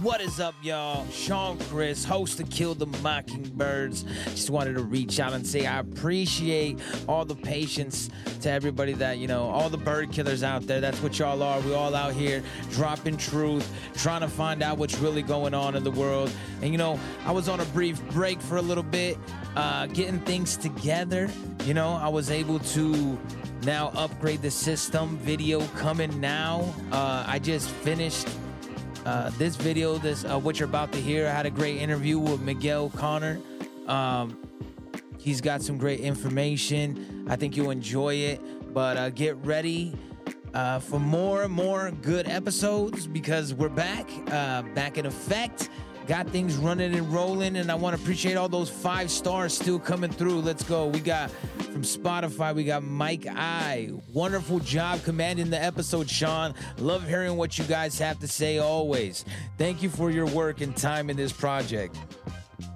What is up, y'all? Sean Chris, host of Kill the Mockingbirds. Just wanted to reach out and say I appreciate all the patience to everybody that, you know, all the bird killers out there. That's what y'all are. We all out here dropping truth, trying to find out what's really going on in the world. And, you know, I was on a brief break for a little bit, getting things together. You know, I was able to now upgrade the system. Video coming now. I just finished this video, what you're about to hear. I had a great interview with Miguel Connor. He's got some great information. I think you'll enjoy it. But get ready for more and more good episodes, because we're back, back in effect. Got things running and rolling, and I want to appreciate all those 5 stars still coming through. Let's go. We got from Spotify, we got Mike I. Wonderful job commanding the episode, Sean. Love hearing what you guys have to say always. Thank you for your work and time in this project.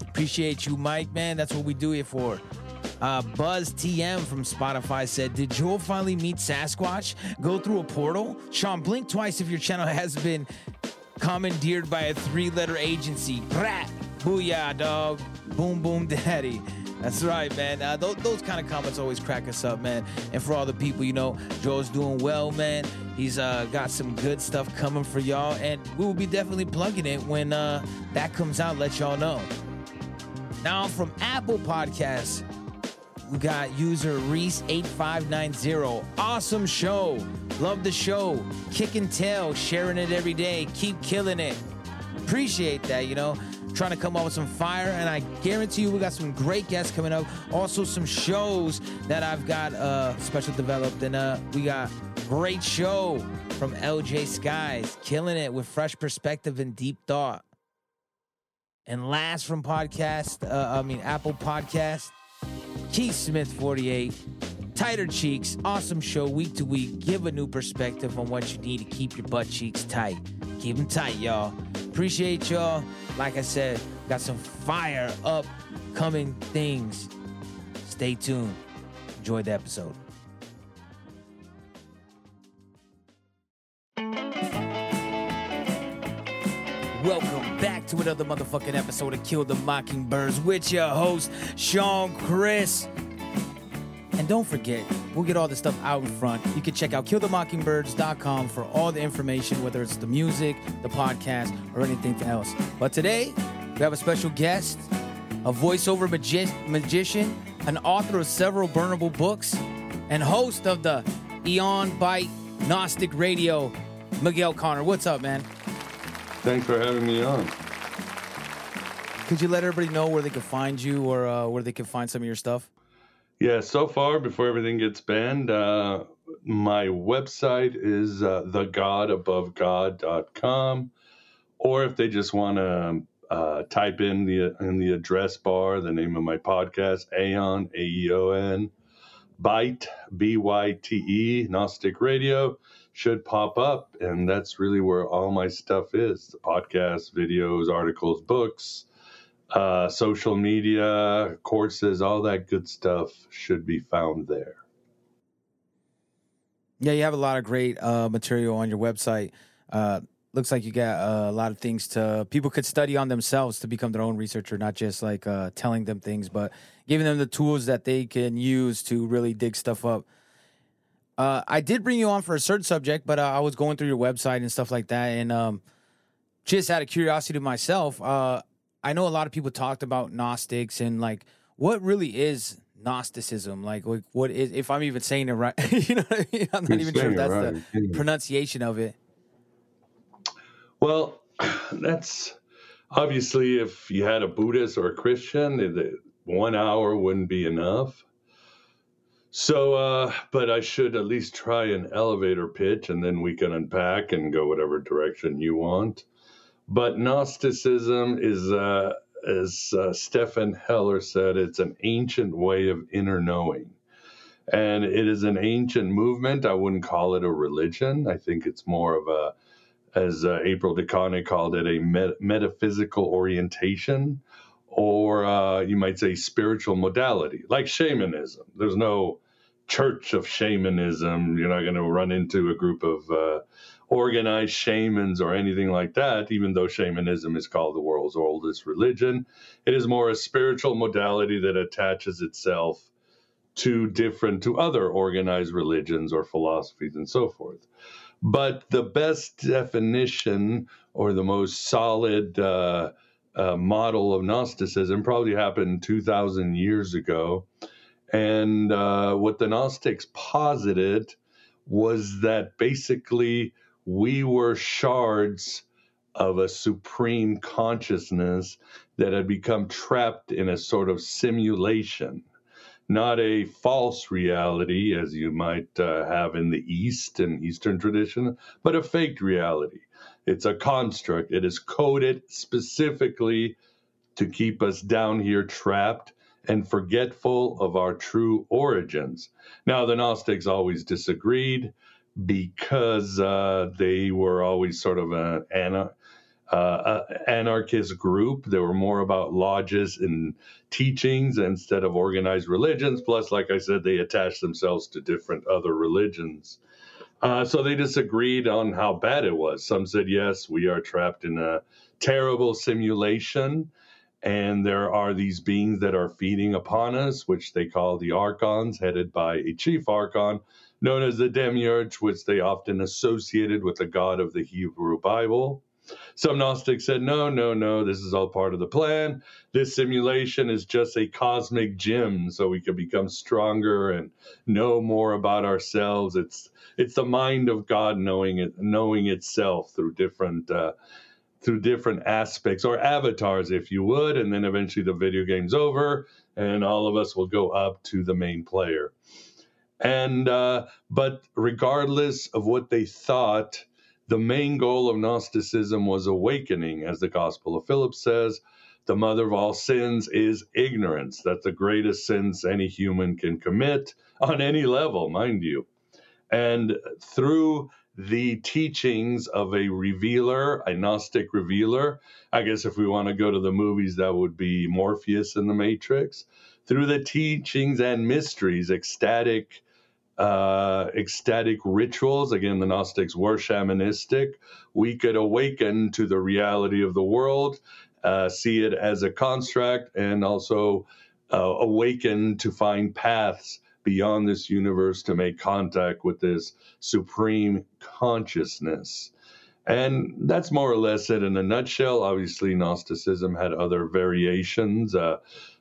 Appreciate you, Mike, man. That's what we do it for. Buzz TM from Spotify said, did Joel finally meet Sasquatch? Go through a portal? Sean, blink twice if your channel has been commandeered by a 3-letter agency. Brat. Booyah, dog. Boom, boom, daddy. That's right, man. Those kind of comments always crack us up, man. And for all the people, you know, Joel's doing well, man. He's got some good stuff coming for y'all, and we will be definitely plugging it when that comes out. Let y'all know. Now from Apple Podcasts, we got user Reese8590. Awesome show. Love the show. Kicking tail. Sharing it every day. Keep killing it. Appreciate that, you know. Trying to come up with some fire. And I guarantee you we got some great guests coming up. Also some shows that I've got special developed. And we got great show from LJ Skies. Killing it with fresh perspective and deep thought. And last from Apple Podcast. Keith Smith 48, Tighter Cheeks, awesome show week to week. Give a new perspective on what you need to keep your butt cheeks tight. Keep them tight, y'all. Appreciate y'all. Like I said, got some fire upcoming things. Stay tuned. Enjoy the episode. Welcome back to another motherfucking episode of Kill the Mockingbirds with your host, Sean Chris. And don't forget, we'll get all this stuff out in front. You can check out killthemockingbirds.com for all the information, whether it's the music, the podcast, or anything else. But today, we have a special guest, a voiceover magician, an author of several burnable books, and host of the Aeon Byte Gnostic Radio, Miguel Connor. What's up, man? Thanks for having me on. Could you let everybody know where they could find you or where they could find some of your stuff? Yeah, so far, before everything gets banned, my website is thegodabovegod.com. Or if they just want to type in the address bar the name of my podcast, Aeon, A-E-O-N, Byte, B-Y-T-E, Gnostic Radio, should pop up, and that's really where all my stuff is. The podcasts, videos, articles, books, social media, courses, all that good stuff should be found there. Yeah, you have a lot of great material on your website. Looks like you got a lot of things to people could study on themselves to become their own researcher, not just like telling them things, but giving them the tools that they can use to really dig stuff up. I did bring you on for a certain subject, but I was going through your website and stuff like that. And just out of curiosity to myself, I know a lot of people talked about Gnostics and, like, what really is Gnosticism? Like what is, if I'm even saying it right, you know what I mean? I'm not even sure if that's right. The pronunciation of it. Well, that's obviously if you had a Buddhist or a Christian, 1 hour wouldn't be enough. So, but I should at least try an elevator pitch, and then we can unpack and go whatever direction you want. But Gnosticism is, as Stephen Heller said, it's an ancient way of inner knowing. And it is an ancient movement. I wouldn't call it a religion. I think it's more of a, as April DeConick called it, a metaphysical orientation. Or you might say spiritual modality, like shamanism. There's no church of shamanism. You're not going to run into a group of organized shamans or anything like that, even though shamanism is called the world's oldest religion. It is more a spiritual modality that attaches itself to other organized religions or philosophies and so forth. But the best definition or the most solid model of Gnosticism probably happened 2,000 years ago. And what the Gnostics posited was that basically we were shards of a supreme consciousness that had become trapped in a sort of simulation, not a false reality as you might have in the East and Eastern tradition, but a faked reality. It's a construct. It is coded specifically to keep us down here trapped and forgetful of our true origins. Now, the Gnostics always disagreed because they were always sort of an anarchist group. They were more about lodges and teachings instead of organized religions. Plus, like I said, they attached themselves to different other religions. So they disagreed on how bad it was. Some said, yes, we are trapped in a terrible simulation, and there are these beings that are feeding upon us, which they call the Archons, headed by a chief Archon, known as the Demiurge, which they often associated with the God of the Hebrew Bible. Some Gnostics said, no, this is all part of the plan. This simulation is just a cosmic gym so we can become stronger and know more about ourselves. It's the mind of God knowing itself through different aspects or avatars, if you would, and then eventually the video game's over and all of us will go up to the main player. And but regardless of what they thought, the main goal of Gnosticism was awakening. As the Gospel of Philip says, the mother of all sins is ignorance. That's the greatest sin any human can commit on any level, mind you. And through the teachings of a revealer, a Gnostic revealer, I guess if we want to go to the movies, that would be Morpheus in the Matrix. Through the teachings and mysteries, ecstatic rituals, again, the Gnostics were shamanistic, we could awaken to the reality of the world, see it as a construct, and also awaken to find paths beyond this universe to make contact with this supreme consciousness. And that's more or less it in a nutshell. Obviously, Gnosticism had other variations,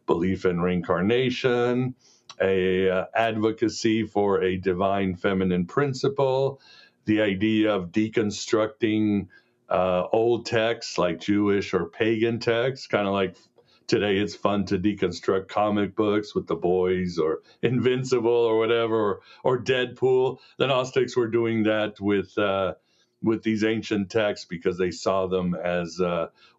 belief in reincarnation, advocacy for a divine feminine principle, the idea of deconstructing old texts like Jewish or pagan texts, kind of like today it's fun to deconstruct comic books with The Boys or Invincible or whatever, or Deadpool. The Gnostics were doing that with these ancient texts because they saw them as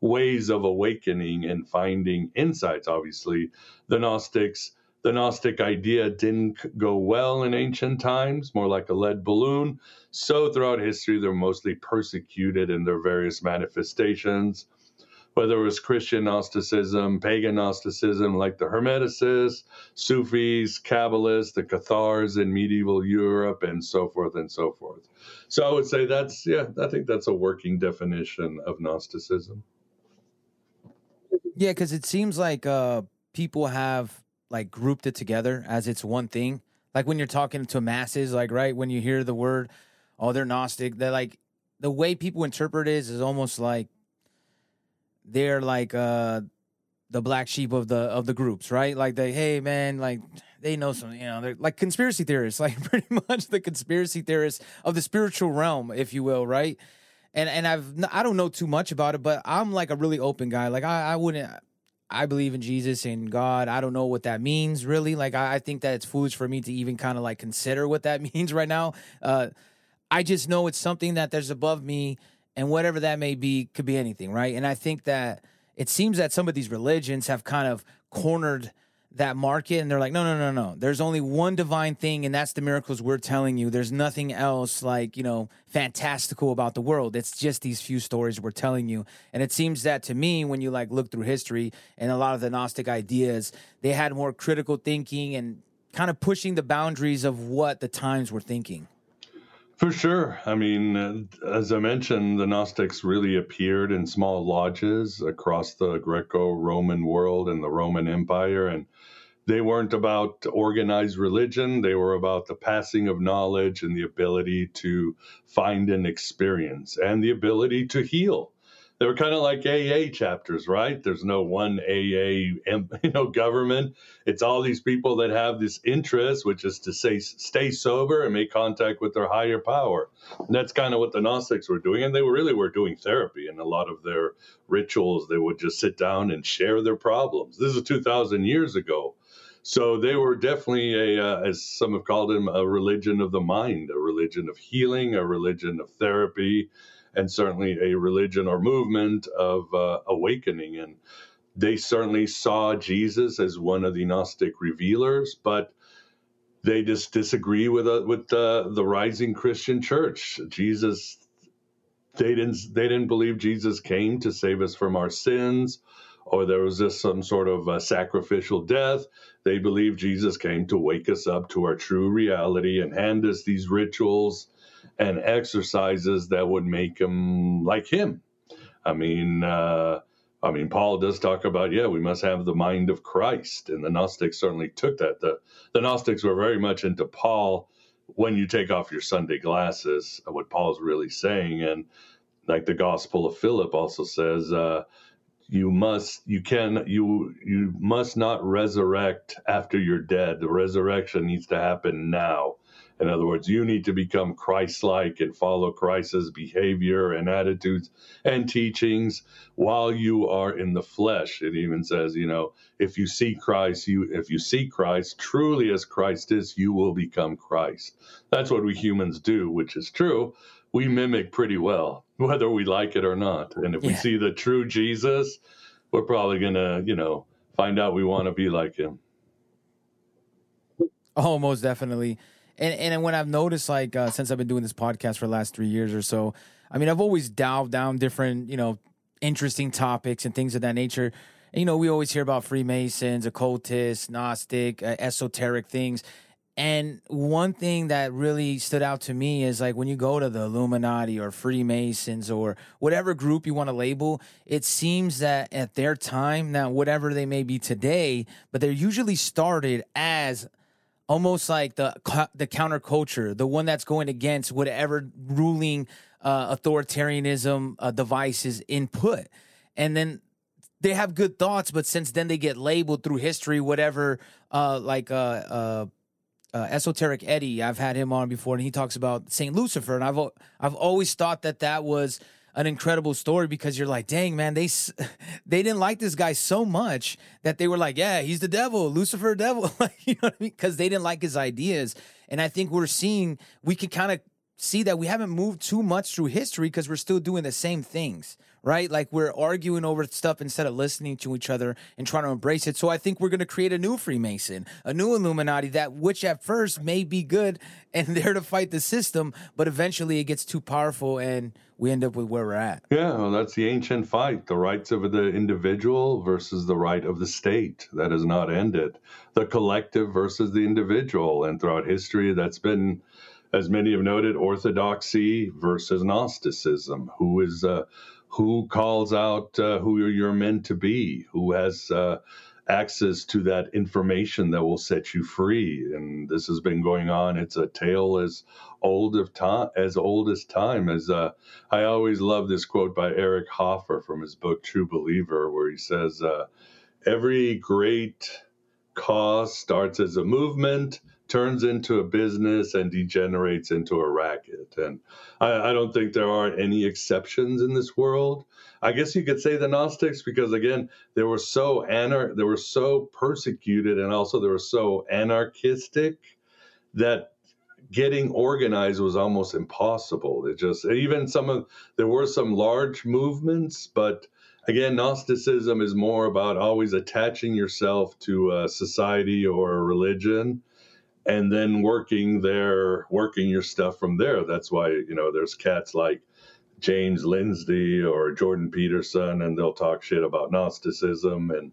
ways of awakening and finding insights, obviously. The Gnostic idea didn't go well in ancient times, more like a lead balloon. So throughout history, they're mostly persecuted in their various manifestations, whether it was Christian Gnosticism, pagan Gnosticism like the Hermeticists, Sufis, Kabbalists, the Cathars in medieval Europe, and so forth and so forth. So I would say I think that's a working definition of Gnosticism. Yeah, because it seems like people have like grouped it together as it's one thing. Like when you're talking to masses, like right when you hear the word, oh, they're Gnostic, they're like the way people interpret it is almost like they're like the black sheep of the groups, right? Like they, hey man, like they know something, you know, they're like conspiracy theorists, like pretty much the conspiracy theorists of the spiritual realm, if you will, right? And I don't know too much about it, but I'm like a really open guy. Like I believe in Jesus and God. I don't know what that means really. Like I think that it's foolish for me to even kind of like consider what that means right now. I just know it's something that there's above me, and whatever that may be could be anything, right? And I think that it seems that some of these religions have kind of cornered that market, and they're like, no. There's only one divine thing, and that's the miracles we're telling you. There's nothing else like, you know, fantastical about the world. It's just these few stories we're telling you. And it seems that to me, when you like look through history and a lot of the Gnostic ideas, they had more critical thinking and kind of pushing the boundaries of what the times were thinking. For sure. I mean, as I mentioned, the Gnostics really appeared in small lodges across the Greco-Roman world and the Roman Empire. And they weren't about organized religion. They were about the passing of knowledge and the ability to find and experience and the ability to heal. They were kind of like AA chapters, right? There's no one AA, government. It's all these people that have this interest, which is to say, stay sober and make contact with their higher power. And that's kind of what the Gnostics were doing. And they really were doing therapy in a lot of their rituals. They would just sit down and share their problems. This is 2,000 years ago. So they were definitely, as some have called them, a religion of the mind, a religion of healing, a religion of therapy, and certainly a religion or movement of awakening. And they certainly saw Jesus as one of the Gnostic revealers, but they just disagree with the rising Christian church. Jesus, they didn't believe Jesus came to save us from our sins, or there was just some sort of sacrificial death. They believed Jesus came to wake us up to our true reality and hand us these rituals and exercises that would make him like him. I mean, Paul does talk about, we must have the mind of Christ. And the Gnostics certainly took that. The Gnostics were very much into Paul. When you take off your Sunday glasses, what Paul's really saying, and like the gospel of Philip also says, you must not resurrect after you're dead. The resurrection needs to happen now. In other words, you need to become Christ-like and follow Christ's behavior and attitudes and teachings while you are in the flesh. It even says, if you see Christ truly as Christ is, you will become Christ. That's what we humans do, which is true. We mimic pretty well, whether we like it or not. And if we see the true Jesus, we're probably going to, find out we want to be like him. Oh, most definitely. And when I've noticed, since I've been doing this podcast for the last 3 years or so, I mean, I've always delved down different, interesting topics and things of that nature. And, we always hear about Freemasons, occultists, Gnostic, esoteric things. And one thing that really stood out to me is, when you go to the Illuminati or Freemasons or whatever group you want to label, it seems that at their time, now whatever they may be today, but they're usually started as almost like the counterculture, the one that's going against whatever ruling authoritarianism device is input. And then they have good thoughts, but since then they get labeled through history, whatever, Esoteric Eddie. I've had him on before, and he talks about St. Lucifer. And I've always thought that was an incredible story, because you're like, dang, man, they didn't like this guy so much that they were like, he's the devil, Lucifer devil. Because they didn't like his ideas. And I think we can kind of see that we haven't moved too much through history, because we're still doing the same things, right? We're arguing over stuff instead of listening to each other and trying to embrace it. So I think we're going to create a new Freemason, a new Illuminati, which at first may be good and there to fight the system, but eventually it gets too powerful and we end up with where we're at. Yeah, well, that's the ancient fight, the rights of the individual versus the right of the state. That has not ended. The collective versus the individual. And throughout history, that's been, as many have noted, orthodoxy versus Gnosticism. Who calls out who you're meant to be, who has access to that information that will set you free. And this has been going on. It's a tale as old as time. I always love this quote by Eric Hoffer from his book, True Believer, where he says, every great cause starts as a movement, turns into a business, and degenerates into a racket. And I don't think there are any exceptions in this world. I guess you could say the Gnostics, because again, they were so persecuted, and also they were so anarchistic that getting organized was almost impossible. There were some large movements, but again, Gnosticism is more about always attaching yourself to a society or a religion, and then working your stuff from there. That's why, there's cats like James Lindsay or Jordan Peterson, and they'll talk shit about Gnosticism. And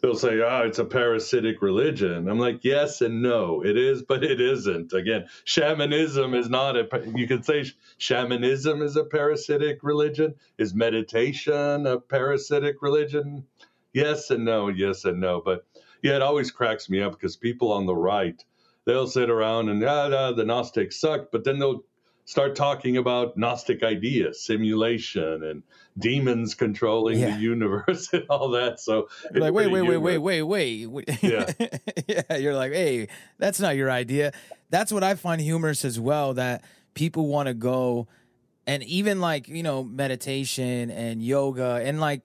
they'll say, oh, it's a parasitic religion. I'm like, yes and no. It is, but it isn't. Again, shamanism is not a, you could say shamanism is a parasitic religion. Is meditation a parasitic religion? Yes and no. But yeah, it always cracks me up because people on the right, they'll sit around and the Gnostics suck, but then they'll start talking about Gnostic ideas, simulation, and demons controlling the universe and all that. So it's like, wait. Yeah. Yeah, you're like, hey, that's not your idea. That's what I find humorous as well, that people want to go and even like, you know, meditation and yoga and like,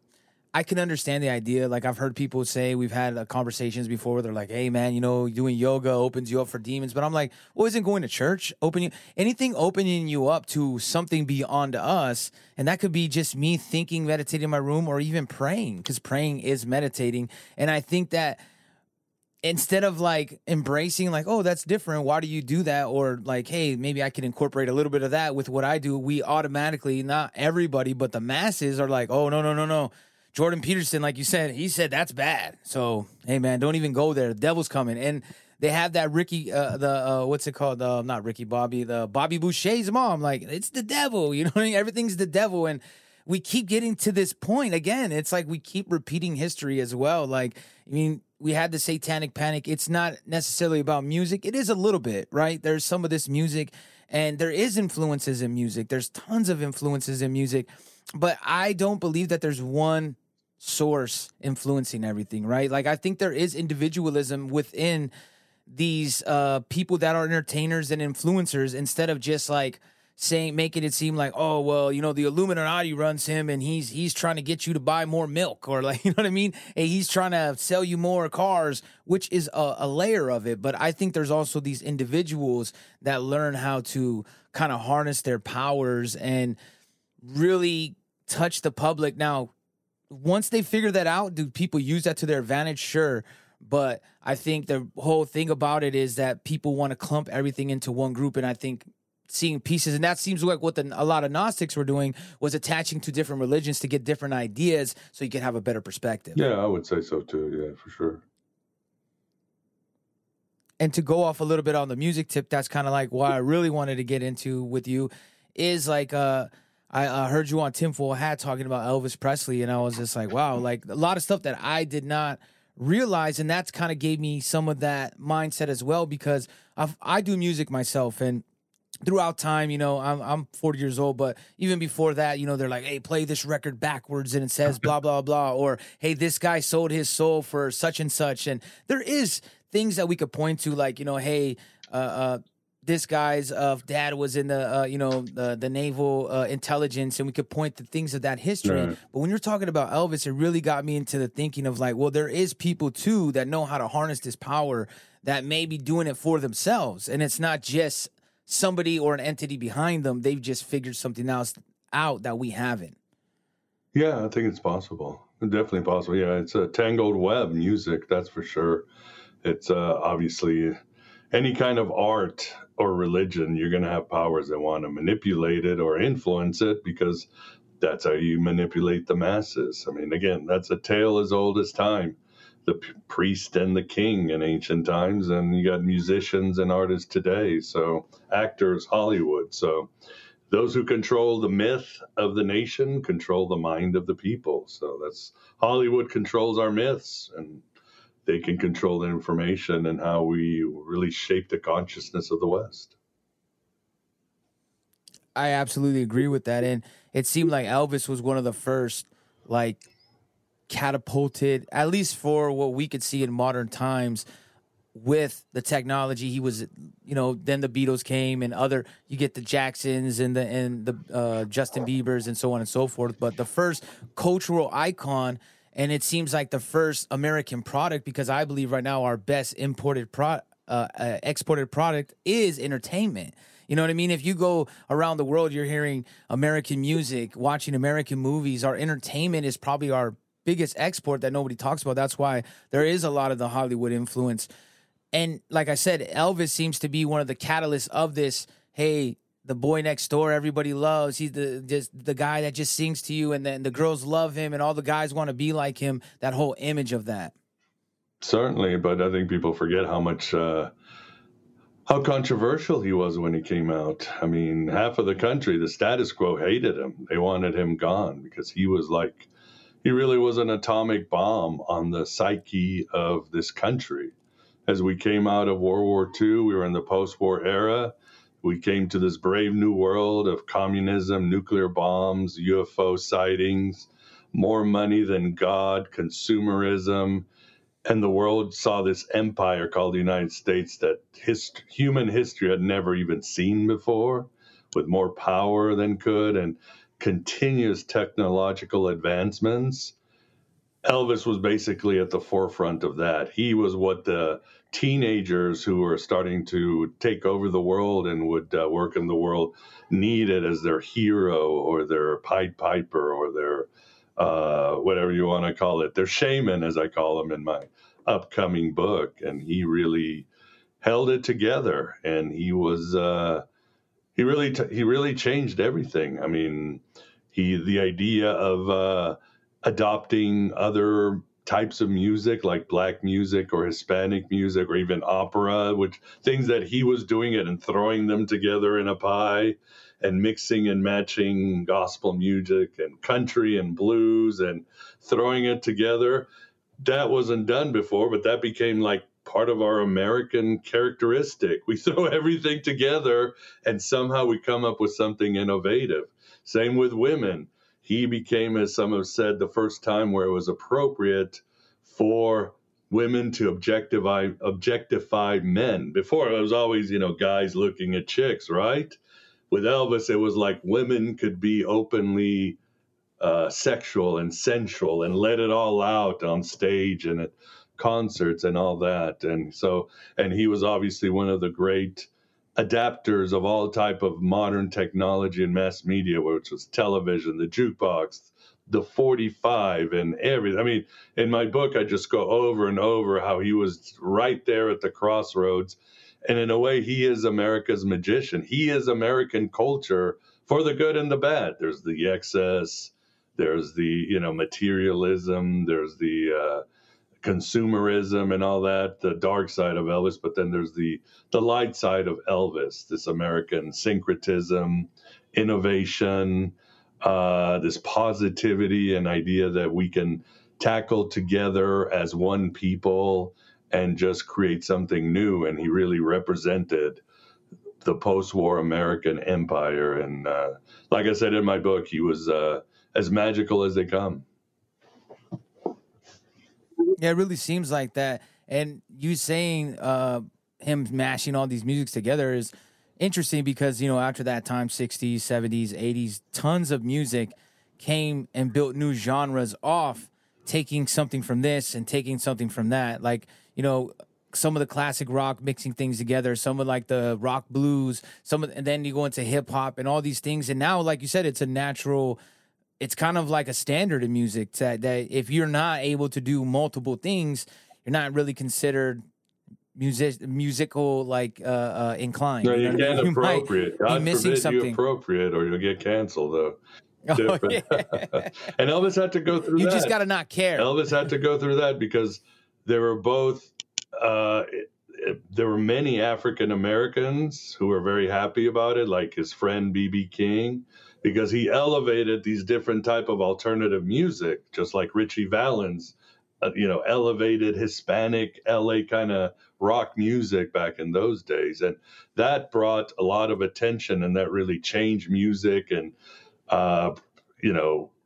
I can understand the idea. Like I've heard people say, we've had conversations before. They're like, "Hey, man, you know, doing yoga opens you up for demons." But I'm like, "Well, isn't going to church opening you up to something beyond us?" And that could be just me thinking, meditating in my room, or even praying, because praying is meditating. And I think that instead of like embracing, like, "Oh, that's different. Why do you do that?" Or like, "Hey, maybe I can incorporate a little bit of that with what I do." We automatically, not everybody, but the masses are like, "Oh, no." Jordan Peterson, like you said, he said that's bad. So, hey, man, don't even go there. The devil's coming. And they have that Bobby Boucher's mom. Like, it's the devil. You know what I mean? Everything's the devil. And we keep getting to this point. Again, it's like we keep repeating history as well. Like, I mean, we had the satanic panic. It's not necessarily about music. It is a little bit, right? There's some of this music, and there is influences in music. There's tons of influences in music. But I don't believe that there's one source influencing everything, right? Like, I think there is individualism within these people that are entertainers and influencers, instead of just like making it seem like, oh, well, you know, the Illuminati runs him and he's trying to get you to buy more milk, or like, you know what I mean? And he's trying to sell you more cars, which is a layer of it. But I think there's also these individuals that learn how to kind of harness their powers and really touch the public. Now, once they figure that out, do people use that to their advantage? Sure. But I think the whole thing about it is that people want to clump everything into one group. And I think seeing pieces, and that seems like what a lot of Gnostics were doing, was attaching to different religions to get different ideas so you could have a better perspective. Yeah, I would say so too. Yeah, for sure. And to go off a little bit on the music tip, that's kind of like why I really wanted to get into with you is like, I heard you on Tinfoil Hat talking about Elvis Presley, and I was just like, wow, like a lot of stuff that I did not realize, and that's kind of gave me some of that mindset as well, because I do music myself, and throughout time, you know, I'm 40 years old, but even before that, you know, they're like, hey, play this record backwards, and it says blah, blah, blah, or hey, this guy sold his soul for such and such, and there is things that we could point to, like, you know, hey, this guy's dad was in the naval intelligence, and we could point to things of that history. Right. But when you're talking about Elvis, it really got me into the thinking of like, well, there is people too that know how to harness this power that may be doing it for themselves. And it's not just somebody or an entity behind them. They've just figured something else out that we haven't. Yeah, I think it's possible. Definitely possible. Yeah, it's a tangled web, music, that's for sure. It's obviously any kind of art or religion, you're going to have powers that want to manipulate it or influence it, because that's how you manipulate the masses. I mean, again, that's a tale as old as time. The priest and the king in ancient times, and you got musicians and artists today, so actors, Hollywood. So those who control the myth of the nation control the mind of the people. So that's Hollywood controls our myths, and they can control the information and how we really shape the consciousness of the West. I absolutely agree with that. And it seemed like Elvis was one of the first, like, catapulted, at least for what we could see in modern times, with the technology. He was, you know, then the Beatles came, and other, you get the Jacksons and the Justin Biebers and so on and so forth. But the first cultural icon. And it seems like the first American product, because I believe right now our best exported product is entertainment. You know what I mean? If you go around the world, you're hearing American music, watching American movies. Our entertainment is probably our biggest export that nobody talks about. That's why there is a lot of the Hollywood influence. And like I said, Elvis seems to be one of the catalysts of this. Hey, the boy next door, everybody loves. He's the guy that just sings to you, and then the girls love him, and all the guys want to be like him. That whole image of that. Certainly, but I think people forget how much, how controversial he was when he came out. I mean, half of the country, the status quo, hated him. They wanted him gone because he was like, he really was an atomic bomb on the psyche of this country. As we came out of World War II, we were in the post-war era. We came to this brave new world of communism, nuclear bombs, UFO sightings, more money than God, consumerism. And the world saw this empire called the United States that human history had never even seen before, with more power than could and continuous technological advancements. Elvis was basically at the forefront of that. He was what the teenagers who were starting to take over the world and would work in the world needed as their hero or their Pied Piper or their whatever you want to call it, their shaman, as I call him in my upcoming book. And he really held it together, and he was he really changed everything. I mean, the idea of adopting other types of music like black music or Hispanic music or even opera, which things that he was doing it and throwing them together in a pie and mixing and matching gospel music and country and blues and throwing it together. That wasn't done before, but that became like part of our American characteristic. We throw everything together and somehow we come up with something innovative. Same with women. He became, as some have said, the first time where it was appropriate for women to objectify men. Before, it was always, guys looking at chicks, right? With Elvis, it was like women could be openly sexual and sensual and let it all out on stage and at concerts and all that. And he was obviously one of the great adapters of all type of modern technology and mass media, which was television, the jukebox, the 45 and everything. I mean, in my book, I just go over and over how he was right there at the crossroads. And in a way, he is America's magician. He is American culture for the good and the bad. There's the excess, there's the, materialism, there's the consumerism and all that, the dark side of Elvis, but then there's the light side of Elvis, this American syncretism, innovation, this positivity and idea that we can tackle together as one people and just create something new. And he really represented the post-war American empire. And like I said in my book, he was as magical as they come. Yeah, it really seems like that. And you saying him mashing all these musics together is interesting because, after that time, 60s, 70s, 80s, tons of music came and built new genres off taking something from this and taking something from that. Like, some of the classic rock mixing things together, some of like the rock blues, and then you go into hip hop and all these things. And now, like you said, it's a natural... It's kind of like a standard in music that if you're not able to do multiple things, you're not really considered musical inclined. No, you can't appropriate. God forbid you appropriate, or you'll get canceled though. Oh, yeah. And Elvis had to go through that. You just got to not care. Elvis had to go through that because there were many African Americans who were very happy about it, like his friend B.B. King, because he elevated these different type of alternative music, just like Richie Valens, elevated Hispanic L.A. kind of rock music back in those days. And that brought a lot of attention, and that really changed music and,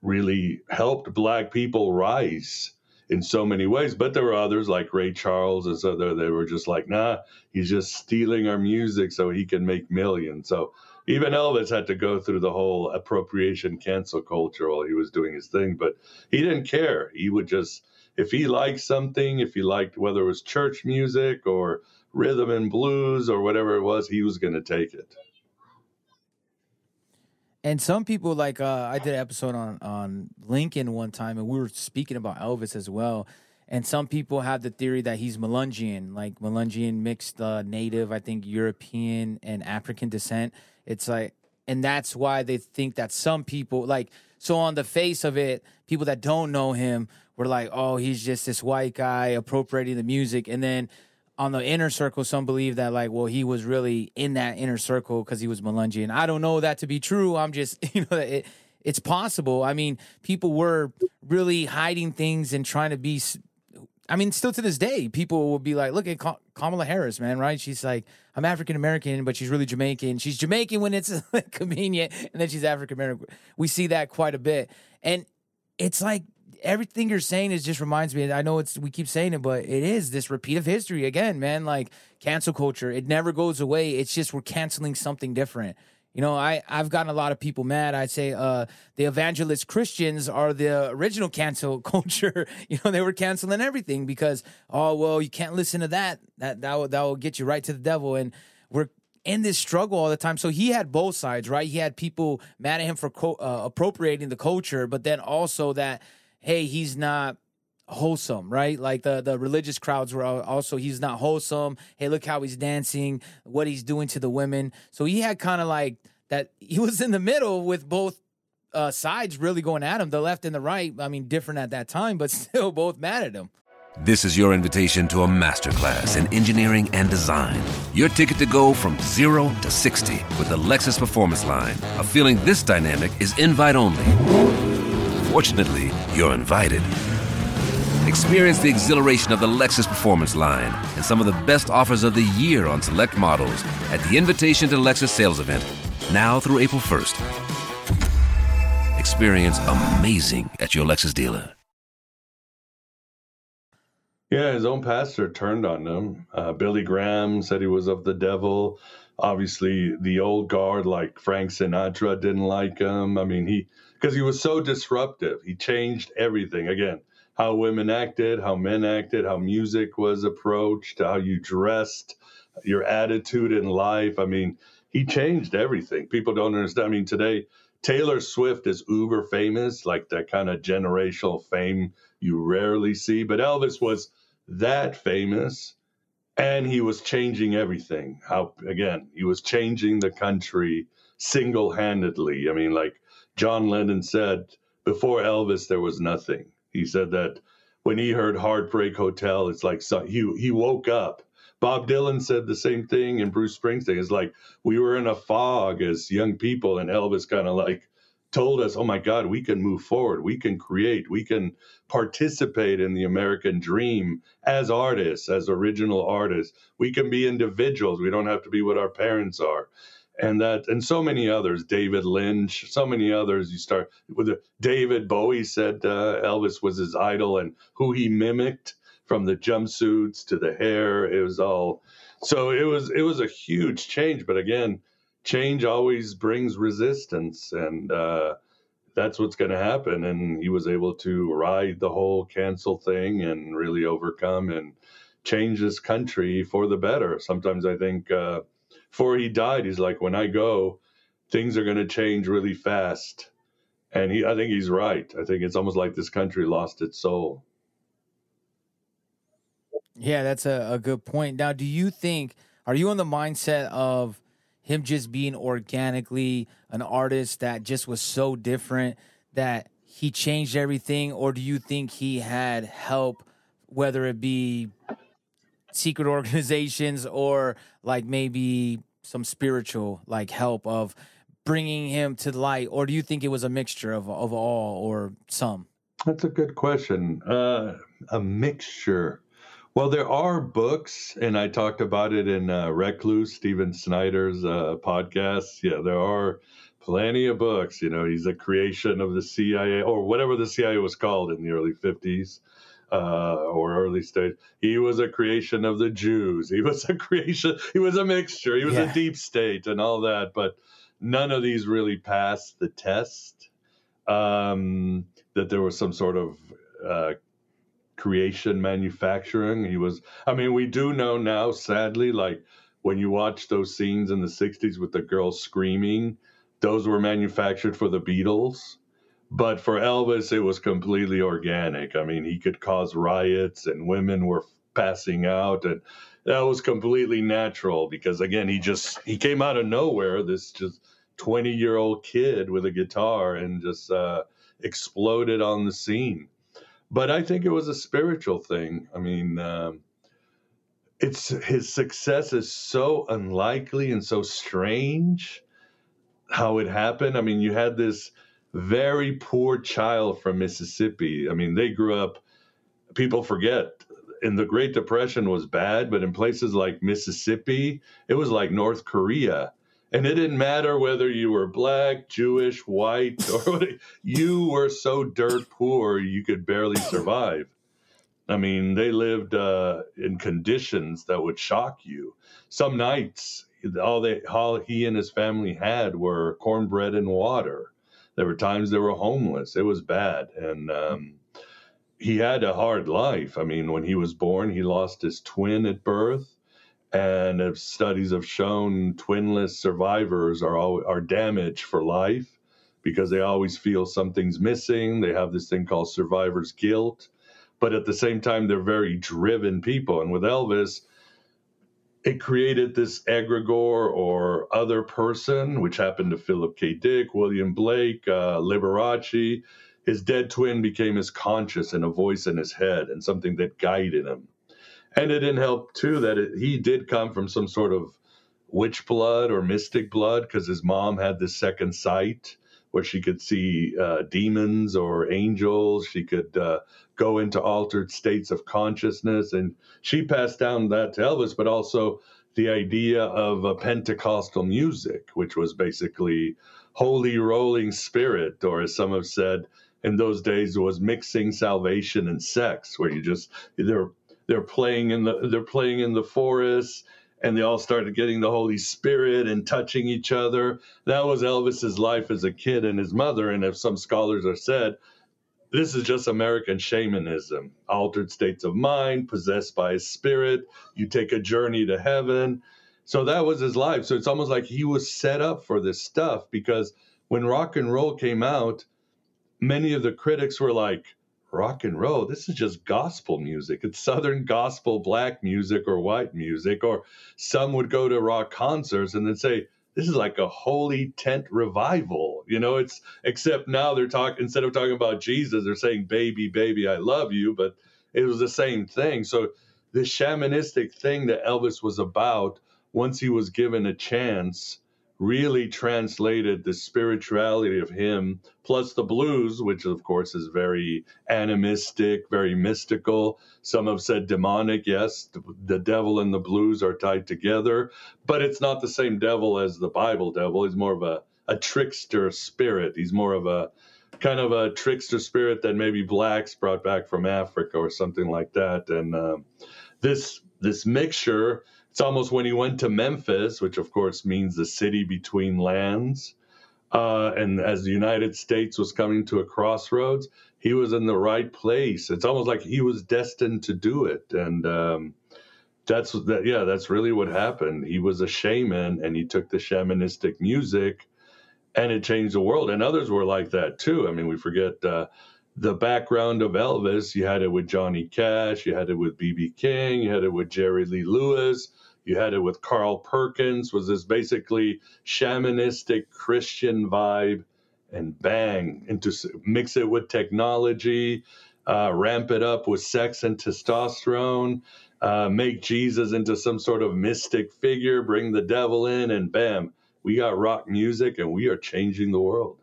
really helped Black people rise in so many ways. But there were others like Ray Charles, and so they were just like, nah, he's just stealing our music so he can make millions. So even Elvis had to go through the whole appropriation, cancel culture while he was doing his thing, but he didn't care. He would just, if he liked something, whether it was church music or rhythm and blues or whatever it was, he was going to take it. And some people, like I did an episode on Lincoln one time, and we were speaking about Elvis as well. And some people have the theory that he's Melungian, like Melungian mixed native, I think European and African descent. It's like And that's why they think that some people, like, so on the face of it, people that don't know him were like, oh, he's just this white guy appropriating the music. And then on the inner circle, some believe that, like, well, he was really in that inner circle because he was Melungian. I don't know that to be true. I'm just, you know, it's possible. I mean, people were really hiding things and trying to be, I mean, still to this day, people will be like, look at Kamala Harris, man, right? She's like, I'm African-American, but she's really Jamaican. She's Jamaican when it's convenient, and then she's African-American. We see that quite a bit. And it's like everything you're saying is just reminds me, and I know we keep saying it, but it is this repeat of history again, man, like cancel culture. It never goes away. It's just we're canceling something different. You know, I've gotten a lot of people mad. I'd say the evangelist Christians are the original cancel culture. You know, they were canceling everything because, oh, well, you can't listen to that. That will get you right to the devil. And we're in this struggle all the time. So he had both sides, right? He had people mad at him for appropriating the culture, but then also that, hey, he's not wholesome, right? Like the religious crowds were also, he's not wholesome. Hey, look how he's dancing, what he's doing to the women. So he had kind of like that. He was in the middle with both sides really going at him, the left and the right. I mean, different at that time, but still both mad at him. This is your invitation to a masterclass in engineering and design. Your ticket to go from 0 to 60 with the Lexus Performance Line. A feeling this dynamic is invite only. Fortunately, you're invited. Experience the exhilaration of the Lexus Performance Line and some of the best offers of the year on select models at the Invitation to Lexus sales event, now through April 1st. Experience amazing at your Lexus dealer. Yeah, his own pastor turned on him. Billy Graham said he was of the devil. Obviously, the old guard like Frank Sinatra didn't like him. I mean, because he was so disruptive. He changed everything again. How women acted, how men acted, how music was approached, how you dressed, your attitude in life. I mean, he changed everything. People don't understand. I mean, today, Taylor Swift is uber famous, like that kind of generational fame you rarely see. But Elvis was that famous, and he was changing everything. Again, he was changing the country single-handedly. I mean, like John Lennon said, before Elvis, there was nothing. He said that when he heard Heartbreak Hotel, it's like he woke up. Bob Dylan said the same thing, and Bruce Springsteen. It's like we were in a fog as young people, and Elvis kind of like told us, oh, my God, we can move forward. We can create. We can participate in the American dream as artists, as original artists. We can be individuals. We don't have to be what our parents are. And so many others, David Lynch, so many others. You start with David Bowie said Elvis was his idol and who he mimicked from the jumpsuits to the hair. It was all, so it was a huge change. But again, change always brings resistance, and that's what's going to happen. And he was able to ride the whole cancel thing and really overcome and change this country for the better. Sometimes I think, before he died, he's like, when I go, things are going to change really fast. And I think he's right. I think it's almost like this country lost its soul. Yeah, that's a good point. Now, do you think, are you in the mindset of him just being organically an artist that just was so different that he changed everything? Or do you think he had help, whether it be secret organizations or like maybe some spiritual like help of bringing him to light? Or do you think it was a mixture of all or some? That's a good question. A mixture. Well, there are books, and I talked about it in Recluse, Steven Snyder's podcast. Yeah, there are plenty of books. You know, he's a creation of the CIA or whatever the CIA was called in the early 50s. Or early stage, he was a creation of the Jews. He was a creation. He was a mixture. He was a deep state and all that. But none of these really passed the test. That there was some sort of creation manufacturing. He was. I mean, we do know now, sadly, like when you watch those scenes in the '60s with the girls screaming, those were manufactured for the Beatles. But for Elvis, it was completely organic. I mean, he could cause riots and women were passing out. And that was completely natural because, again, he came out of nowhere, this just 20-year-old kid with a guitar and just exploded on the scene. But I think it was a spiritual thing. I mean, it's his success is so unlikely and so strange how it happened. I mean, you had this very poor child from Mississippi. I mean, they grew up, people forget, and the Great Depression was bad, but in places like Mississippi, it was like North Korea. And it didn't matter whether you were black, Jewish, white, or whatever. You were so dirt poor, you could barely survive. I mean, they lived in conditions that would shock you. Some nights, all he and his family had were cornbread and water. There were times they were homeless. It was bad. And he had a hard life. I mean, when he was born, he lost his twin at birth. And if studies have shown twinless survivors are damaged for life because they always feel something's missing. They have this thing called survivor's guilt. But at the same time, they're very driven people. And with Elvis, it created this egregore or other person, which happened to Philip K. Dick, William Blake, Liberace. His dead twin became his conscience and a voice in his head and something that guided him. And it didn't help, too, that he did come from some sort of witch blood or mystic blood because his mom had this second sight where she could see demons or angels. She could go into altered states of consciousness. And she passed down that to Elvis, but also the idea of Pentecostal music, which was basically holy rolling spirit, or as some have said in those days, was mixing salvation and sex, where you just they're playing in the forest, and they all started getting the Holy Spirit and touching each other. That was Elvis's life as a kid and his mother. And if some scholars are said, this is just American shamanism, altered states of mind, possessed by his spirit. You take a journey to heaven. So that was his life. So it's almost like he was set up for this stuff, because when rock and roll came out, many of the critics were like, rock and roll, this is just gospel music. It's Southern gospel, black music or white music. Or some would go to rock concerts and then say, this is like a holy tent revival. You know, it's, except now they're talking, instead of talking about Jesus, they're saying, baby, baby, I love you. But it was the same thing. So the shamanistic thing that Elvis was about, once he was given a chance, really translated the spirituality of him, plus the blues, which of course is very animistic, very mystical. Some have said demonic. Yes, the devil and the blues are tied together, but it's not the same devil as the Bible devil. He's more of a trickster spirit. He's more of a kind of a trickster spirit that maybe blacks brought back from Africa or something like that. And this mixture, it's almost when he went to Memphis, which of course means the city between lands, and as the United States was coming to a crossroads, he was in the right place. It's almost like he was destined to do it, and that's really what happened. He was a shaman, and he took the shamanistic music, and it changed the world. And others were like that too. I mean, we forget the background of Elvis. You had it with Johnny Cash, you had it with B.B. King, you had it with Jerry Lee Lewis. You had it with Carl Perkins, was this basically shamanistic Christian vibe, and bang, mix it with technology, ramp it up with sex and testosterone, make Jesus into some sort of mystic figure, bring the devil in, and bam, we got rock music and we are changing the world.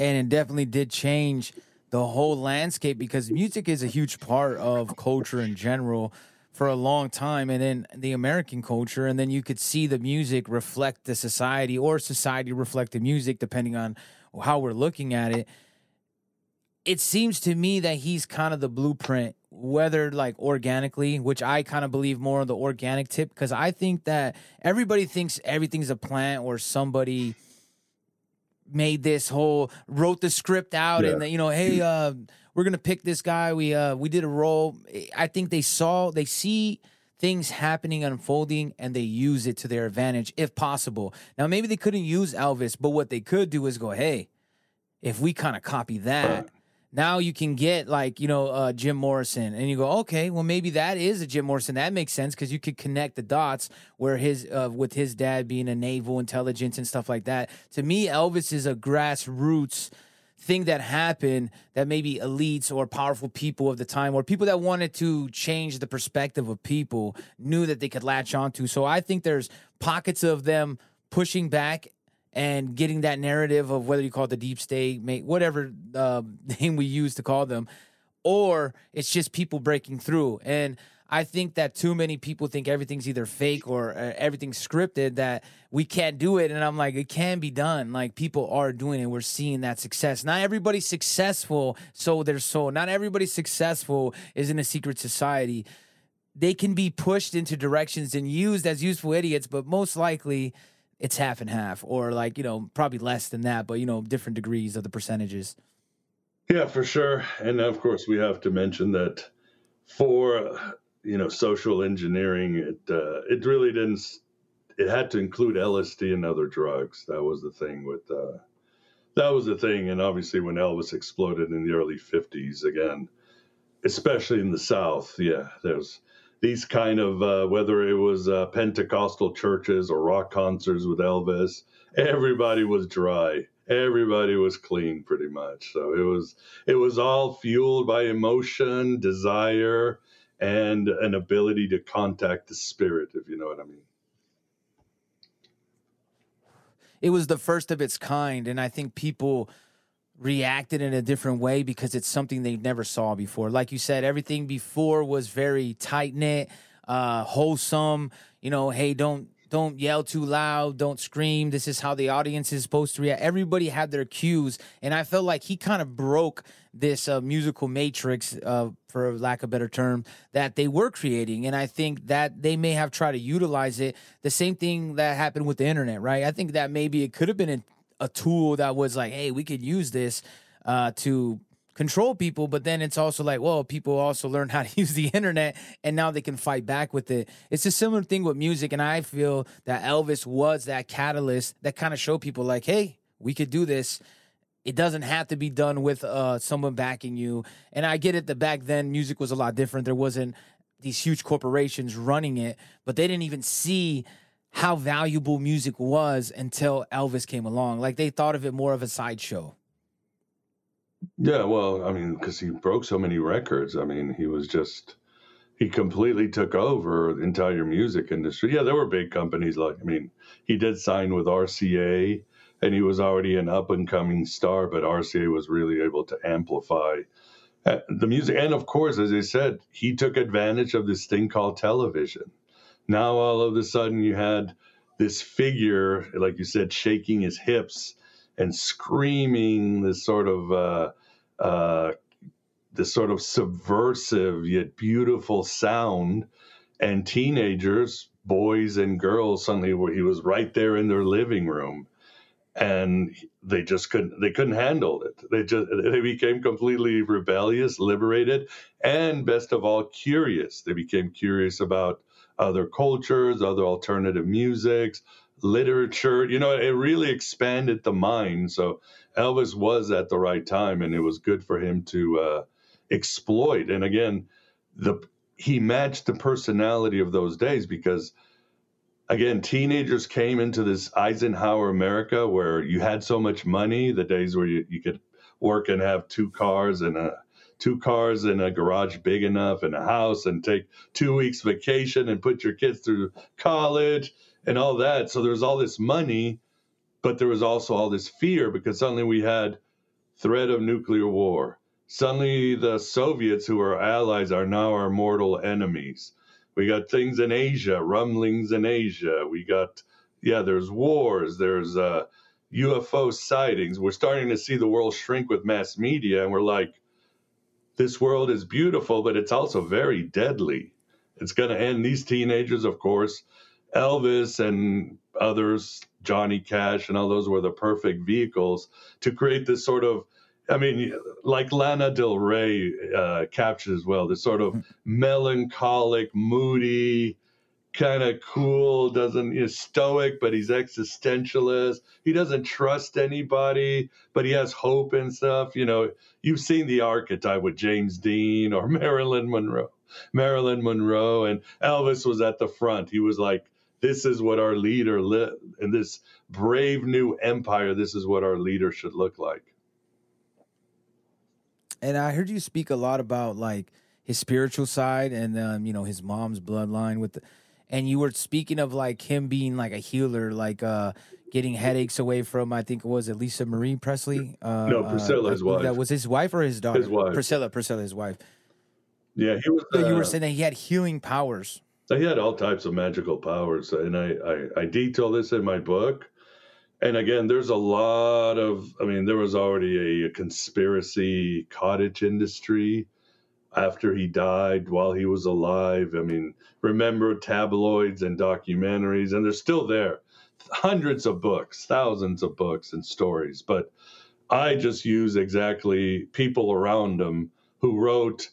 And it definitely did change the whole landscape, because music is a huge part of culture in general for a long time, and then the American culture, and then you could see the music reflect the society, or society reflect the music, depending on how we're looking at it. It seems to me that he's kind of the blueprint, whether like organically, which I kind of believe more on the organic tip, because I think that everybody thinks everything's a plant, or somebody made this whole, wrote the script out, yeah. And then, you know, hey, we're going to pick this guy. We did a role. I think they see things happening, unfolding, and they use it to their advantage if possible. Now, maybe they couldn't use Elvis, but what they could do is go, hey, if we kind of copy that, Now you can get, like, you know, Jim Morrison, and you go, okay, well, maybe that is a Jim Morrison. That makes sense, because you could connect the dots where his with his dad being a naval intelligence and stuff like that. To me, Elvis is a grassroots thing that happened that maybe elites or powerful people of the time, or people that wanted to change the perspective of people, knew that they could latch onto. So I think there's pockets of them pushing back and getting that narrative of whether you call it the deep state, whatever name we use to call them, or it's just people breaking through. And I think that too many people think everything's either fake or everything's scripted, that we can't do it. And I'm like, it can be done. Like, people are doing it. We're seeing that success. Not everybody's successful, so they're sold. Not everybody's successful is in a secret society. They can be pushed into directions and used as useful idiots, but most likely it's half and half, or, like, you know, probably less than that, but, you know, different degrees of the percentages. Yeah, for sure. And of course we have to mention that for, you know, social engineering, it really didn't, it had to include LSD and other drugs. That was the thing with, that was the thing. And obviously when Elvis exploded in the early 50s, again, especially in the South, yeah, there's these kind of, whether it was Pentecostal churches or rock concerts with Elvis, everybody was dry. Everybody was clean, pretty much. So it was all fueled by emotion, desire, and an ability to contact the spirit, if you know what I mean. It was the first of its kind, and I think people reacted in a different way because it's something they never saw before. Like you said, everything before was very tight-knit, wholesome, you know, hey, don't yell too loud, don't scream, this is how the audience is supposed to react. Everybody had their cues, and I felt like he kind of broke this musical matrix, for lack of a better term, that they were creating. And I think that they may have tried to utilize it, the same thing that happened with the internet, right? I think that maybe it could have been a tool that was like, hey, we could use this to control people. But then it's also like, well, people also learn how to use the internet, and now they can fight back with it. It's a similar thing with music. And I feel that Elvis was that catalyst that kind of showed people like, hey, we could do this. It doesn't have to be done with someone backing you. And I get it that back then music was a lot different. There wasn't these huge corporations running it, but they didn't even see how valuable music was until Elvis came along. Like, they thought of it more of a sideshow. Yeah, well, I mean, because he broke so many records. I mean, he completely took over the entire music industry. Yeah, there were big companies. Like, I mean, he did sign with RCA, and he was already an up-and-coming star, but RCA was really able to amplify the music. And, of course, as I said, he took advantage of this thing called television. Now, all of a sudden, you had this figure, like you said, shaking his hips and screaming this sort of subversive yet beautiful sound. And teenagers, boys and girls, suddenly he was right there in their living room, and they just couldn't handle it. They became completely rebellious, liberated, and best of all, curious. They became curious about other cultures, other alternative musics, literature. You know, it really expanded the mind. So Elvis was at the right time, and it was good for him to exploit. And again, he matched the personality of those days, because, again, teenagers came into this Eisenhower America where you had so much money, the days where you could work and have two cars and a garage big enough and a house and take 2 weeks vacation and put your kids through college and all that. So there was all this money, but there was also all this fear, because suddenly we had threat of nuclear war. Suddenly the Soviets, who were allies, are now our mortal enemies. We got things in Asia, rumblings in Asia. We got, there's wars, there's UFO sightings. We're starting to see the world shrink with mass media, and we're like, this world is beautiful, but it's also very deadly. It's going to end. These teenagers, of course, Elvis and others, Johnny Cash and all those, were the perfect vehicles to create this sort of, I mean, like Lana Del Rey captures well, this sort of melancholic, moody, kind of cool, he's stoic, but he's existentialist. He doesn't trust anybody, but he has hope and stuff. You know, you've seen the archetype with James Dean or Marilyn Monroe, and Elvis was at the front. He was like, this is what our leader in this brave new empire, this is what our leader should look like. And I heard you speak a lot about like his spiritual side and, you know, his mom's bloodline with the, and you were speaking of like him being like a healer, like getting headaches away from, I think it was Lisa Marie Presley. Priscilla, his wife. That was his wife or his daughter? His wife. Priscilla, his wife. Yeah, he was. So you were saying that he had healing powers. He had all types of magical powers, and I detail this in my book. And again, there's a lot of, there was already a conspiracy cottage industry after he died, while he was alive. Remember tabloids and documentaries, and they're still there. Hundreds of books, thousands of books and stories. But I just use exactly people around him who wrote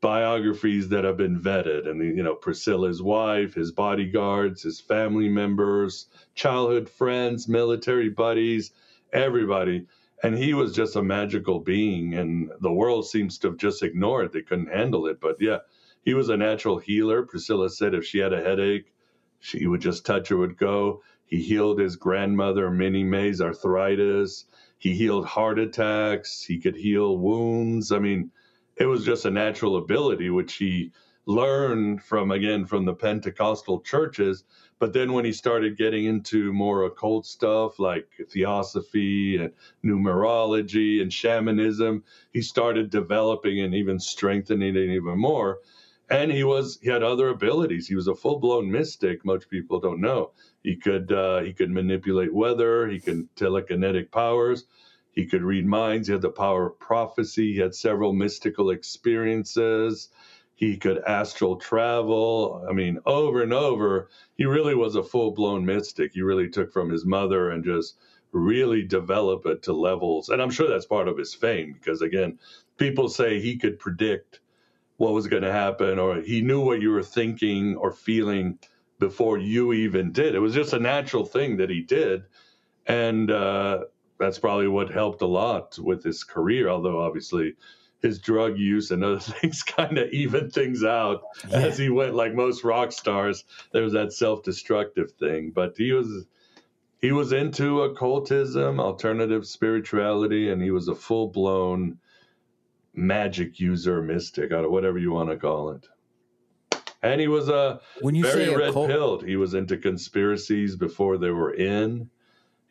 biographies that have been vetted, and Priscilla's wife, his bodyguards, his family members, childhood friends, military buddies, everybody. And he was just a magical being, and the world seems to have just ignored it. They couldn't handle it. But yeah, he was a natural healer. Priscilla said if she had a headache, she would just touch her, would go. He healed his grandmother Minnie Mae's arthritis. He healed heart attacks. He could heal wounds. It was just a natural ability, which he learned from the Pentecostal churches. But then when he started getting into more occult stuff like theosophy and numerology and shamanism, he started developing and even strengthening it even more. And he had other abilities. He was a full-blown mystic. Most people don't know. He could manipulate weather. He could telekinetic powers. He could read minds. He had the power of prophecy. He had several mystical experiences. He could astral travel. Over and over, he really was a full-blown mystic. He really took from his mother and just really developed it to levels. And I'm sure that's part of his fame because, again, people say he could predict what was going to happen, or he knew what you were thinking or feeling before you even did. It was just a natural thing that he did. And, that's probably what helped a lot with his career, although obviously his drug use and other things kind of evened things out as he went. Like most rock stars, there was that self-destructive thing. But he was into occultism, alternative spirituality, and he was a full-blown magic user, mystic, whatever you want to call it. And he was very red-pilled. He was into conspiracies before they were in.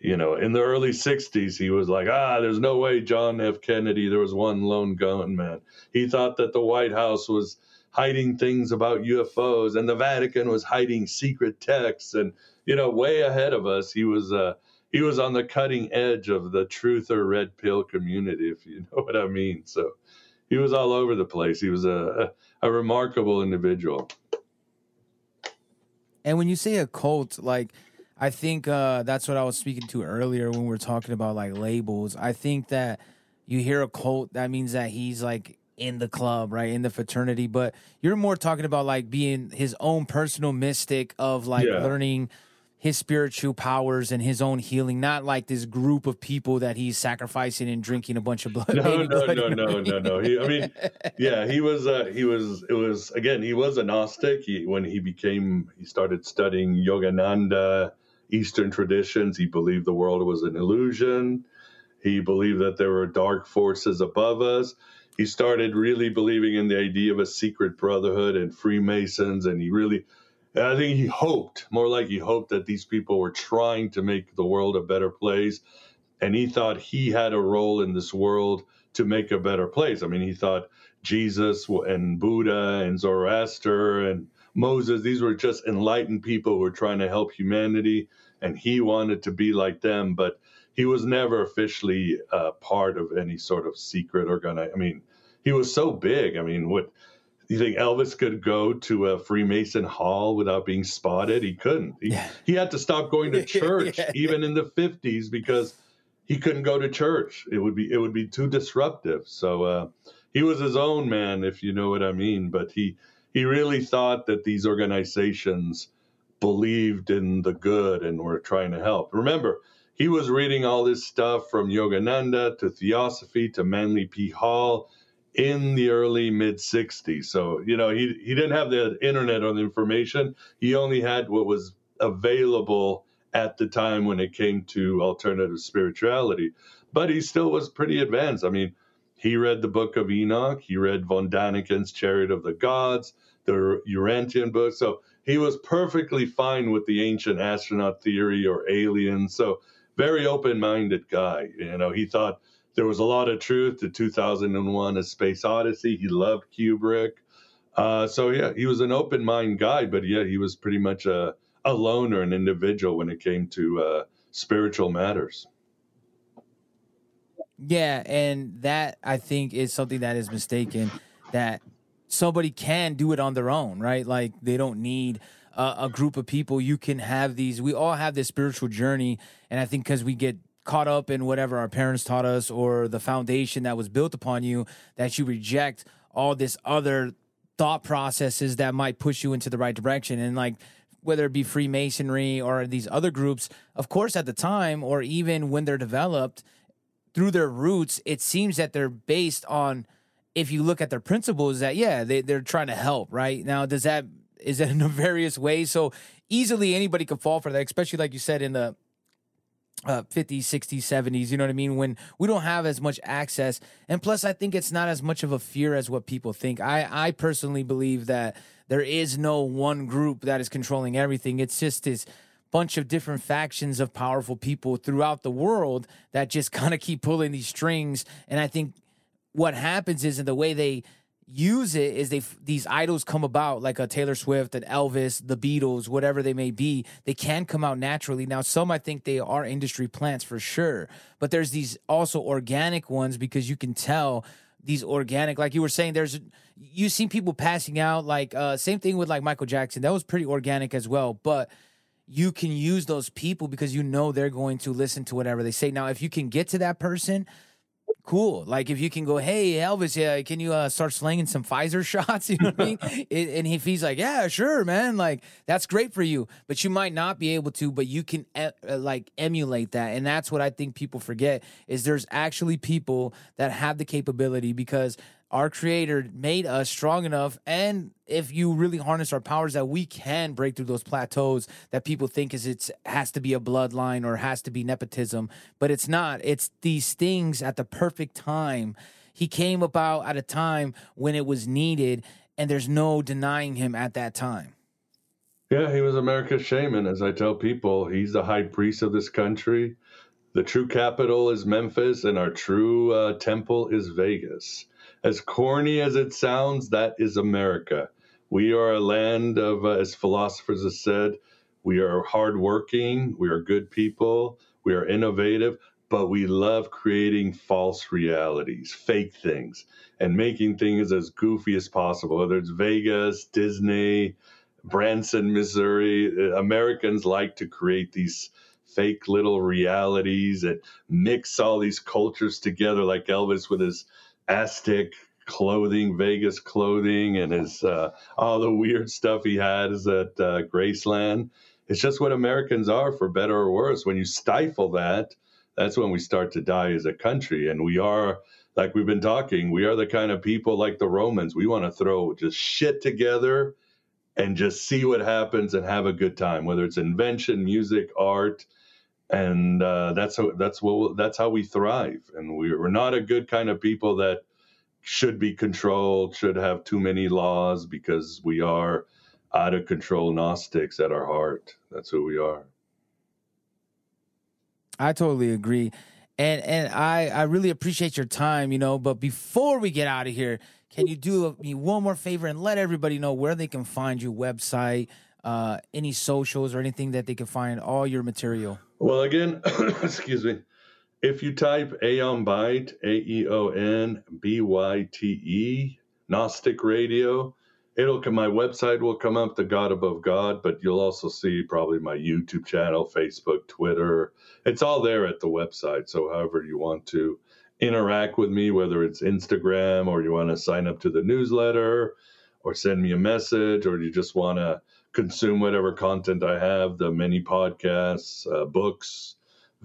In the early 60s, he was like, there's no way John F. Kennedy, there was one lone gunman. He thought that the White House was hiding things about UFOs and the Vatican was hiding secret texts and, way ahead of us. He was on the cutting edge of the truth or red pill community, if you know what I mean. So he was all over the place. He was a remarkable individual. And when you say a cult, I think that's what I was speaking to earlier when we were talking about labels. I think that you hear a cult, that means that he's in the club, right? In the fraternity. But you're more talking about being his own personal mystic of learning his spiritual powers and his own healing, not this group of people that he's sacrificing and drinking a bunch of blood. No. He was a Gnostic. He started studying Yogananda, Eastern traditions. He believed the world was an illusion. He believed that there were dark forces above us. He started really believing in the idea of a secret brotherhood and Freemasons. And I think he hoped that these people were trying to make the world a better place. And he thought he had a role in this world to make a better place. He thought Jesus and Buddha and Zoroaster and Moses, these were just enlightened people who were trying to help humanity. And he wanted to be like them, but he was never officially part of any sort of secret he was so big. You think Elvis could go to a Freemason hall without being spotted? He couldn't. He had to stop going to church even in the 50s because he couldn't go to church. It would be too disruptive. So he was his own man, if you know what I mean. But he really thought that these organizations believed in the good and were trying to help. Remember, he was reading all this stuff from Yogananda to Theosophy to Manly P. Hall in the early mid-'60s. So, you know, he didn't have the internet on the information. He only had what was available at the time when it came to alternative spirituality. But he still was pretty advanced. I mean, he read the Book of Enoch. He read von Daniken's Chariot of the Gods, the Urantian book. So he was perfectly fine with the ancient astronaut theory or aliens. So very open-minded guy. You know, he thought there was a lot of truth to 2001, A Space Odyssey. He loved Kubrick. So, yeah, he was an open-minded guy, but, yeah, he was pretty much a loner, an individual when it came to spiritual matters. Yeah, and that, I think, is something that is mistaken, that somebody can do it on their own, right? Like, they don't need a group of people. You can have these. We all have this spiritual journey, and I think because we get caught up in whatever our parents taught us or the foundation that was built upon you, that you reject all this other thought processes that might push you into the right direction. And, like, whether it be Freemasonry or these other groups, of course, at the time or even when they're developed through their roots, it seems that they're based on, if you look at their principles, that, yeah, they're trying to help, right? Now, does that, is that in a various way? So easily anybody could fall for that, especially like you said in the 50s, 60s, 70s, you know what I mean? When we don't have as much access. And plus, I think it's not as much of a fear as what people think. I personally believe that there is no one group that is controlling everything. It's just this bunch of different factions of powerful people throughout the world that just kind of keep pulling these strings. And I think what happens is, in the way they use it, is these idols come about, like a Taylor Swift, an Elvis, the Beatles, whatever they may be. They can come out naturally. Now, some, I think they are industry plants for sure, but there's these also organic ones, because you can tell these organic, like you were saying, you see people passing out, like same thing with like Michael Jackson. That was pretty organic as well, but you can use those people because you know they're going to listen to whatever they say. Now, if you can get to that person, cool. Like, if you can go, hey, Elvis, yeah, can you start slinging some Pfizer shots? You know what I mean? And if he's like, yeah, sure, man, like, that's great for you. But you might not be able to, but you can, like, emulate that. And that's what I think people forget, is there's actually people that have the capability, because our Creator made us strong enough, and if you really harness our powers, that we can break through those plateaus that people think has to be a bloodline or has to be nepotism, but it's not. It's these things at the perfect time. He came about at a time when it was needed, and there's no denying him at that time. Yeah, he was America's shaman. As I tell people, he's the high priest of this country. The true capital is Memphis, and our true temple is Vegas. As corny as it sounds, that is America. We are a land of, as philosophers have said, we are hardworking, we are good people, we are innovative, but we love creating false realities, fake things, and making things as goofy as possible, whether it's Vegas, Disney, Branson, Missouri. Americans like to create these fake little realities and mix all these cultures together, like Elvis with his Aztec clothing, Vegas clothing, and his all the weird stuff he had is at Graceland. It's just what Americans are, for better or worse. When you stifle that, that's when we start to die as a country. And we are, like we've been talking, we are the kind of people like the Romans. We want to throw just shit together and just see what happens and have a good time, whether it's invention, music, art. And that's how we thrive. And we're not a good kind of people that should be controlled, should have too many laws, because we are out of control Gnostics at our heart. That's who we are. I totally agree. And I really appreciate your time, you know. But before we get out of here, can you do me one more favor and let everybody know where they can find your website, any socials or anything that they can find all your material? Well, again, excuse me, if you type Aeon Byte, AEON BYTE, Gnostic Radio, my website will come up, The God Above God, but you'll also see probably my YouTube channel, Facebook, Twitter. It's all there at the website, so however you want to interact with me, whether it's Instagram or you want to sign up to the newsletter or send me a message or you just want to consume whatever content I have, the many podcasts, books,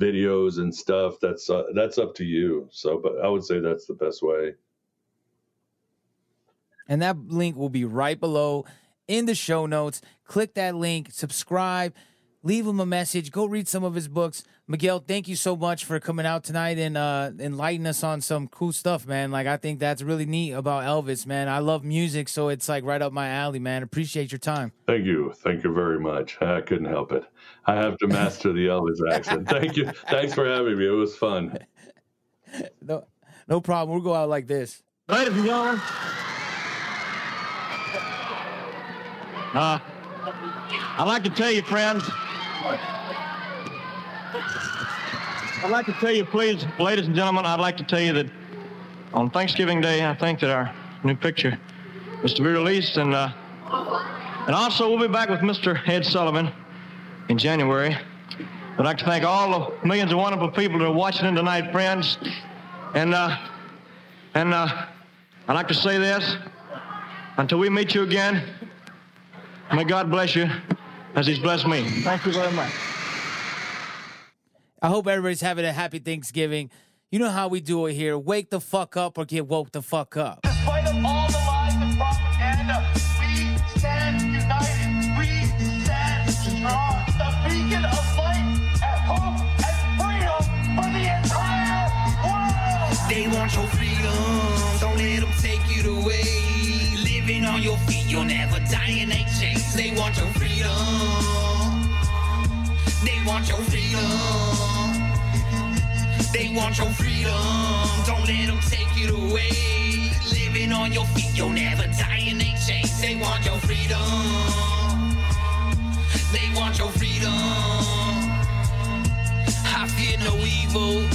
videos and stuff. That's up to you. So, but I would say that's the best way. And that link will be right below in the show notes. Click that link, subscribe, leave him a message, go read some of his books. Miguel, thank you so much for coming out tonight and enlightening us on some cool stuff, man. Like, I think that's really neat about Elvis, man. I love music, so it's like right up my alley, man. Appreciate your time. Thank you. Thank you very much. I couldn't help it. I have to master the Elvis accent. Thank you. Thanks for having me. It was fun. No problem. We'll go out like this. Later, y'all. I'd like to tell you, friends, please, ladies and gentlemen, I'd like to tell you that on Thanksgiving Day, I think that our new picture is to be released, and also we'll be back with Mr. Ed Sullivan in January. I'd like to thank all the millions of wonderful people that are watching in tonight, friends, and I'd like to say this: until we meet you again, may God bless you as he's blessed me. Thank you very much. I hope everybody's having a happy Thanksgiving. You know how we do it here. Wake the fuck up or get woke the fuck up. In spite of all the lies and propaganda, we stand united. We stand strong. The beacon of light and hope and freedom for the entire world. They want your freedom. Don't let them take it away. Living on your feet, you'll never die in a chase. They want your freedom. They want your freedom. They want your freedom. Don't let them take it away. Living on your feet, you'll never die in a chase. They want your freedom. They want your freedom. I fear no evil.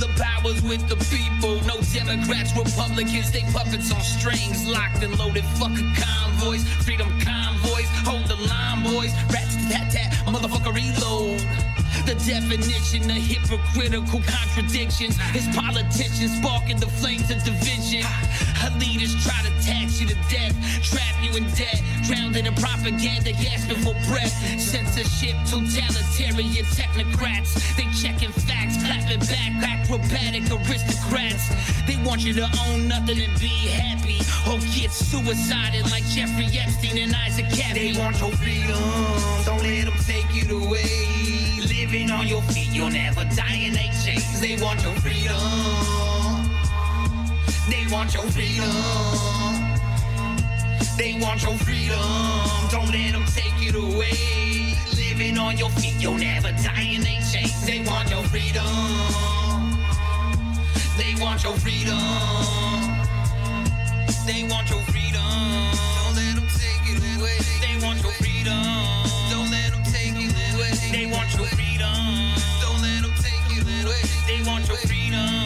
The powers with the people, no Democrats, Republicans, they puppets on strings, locked and loaded, fucking convoys, freedom convoys, hold the line, boys, rats, tat, motherfucker reload. The definition of hypocritical contradictions is politicians sparking the flames of division. Her leaders try to tax you to death, trap you in debt, drowning in propaganda, gasping for breath. Censorship, totalitarian technocrats, they checking facts, clapping back, acrobatic aristocrats. They want you to own nothing and be happy, or get suicided like Jeffrey Epstein and Isaac Cappy. They want your freedom, don't let them take it away. Living on your feet, you'll never die in a chase. They want your freedom. They want your freedom. They want your freedom. Don't let them take it away. Living on your feet, you'll never die in a chase. They want your freedom. They want your freedom. They want your freedom. Don't let them take it away. They want your freedom. They want your freedom. Don't let them take you away. They want your freedom.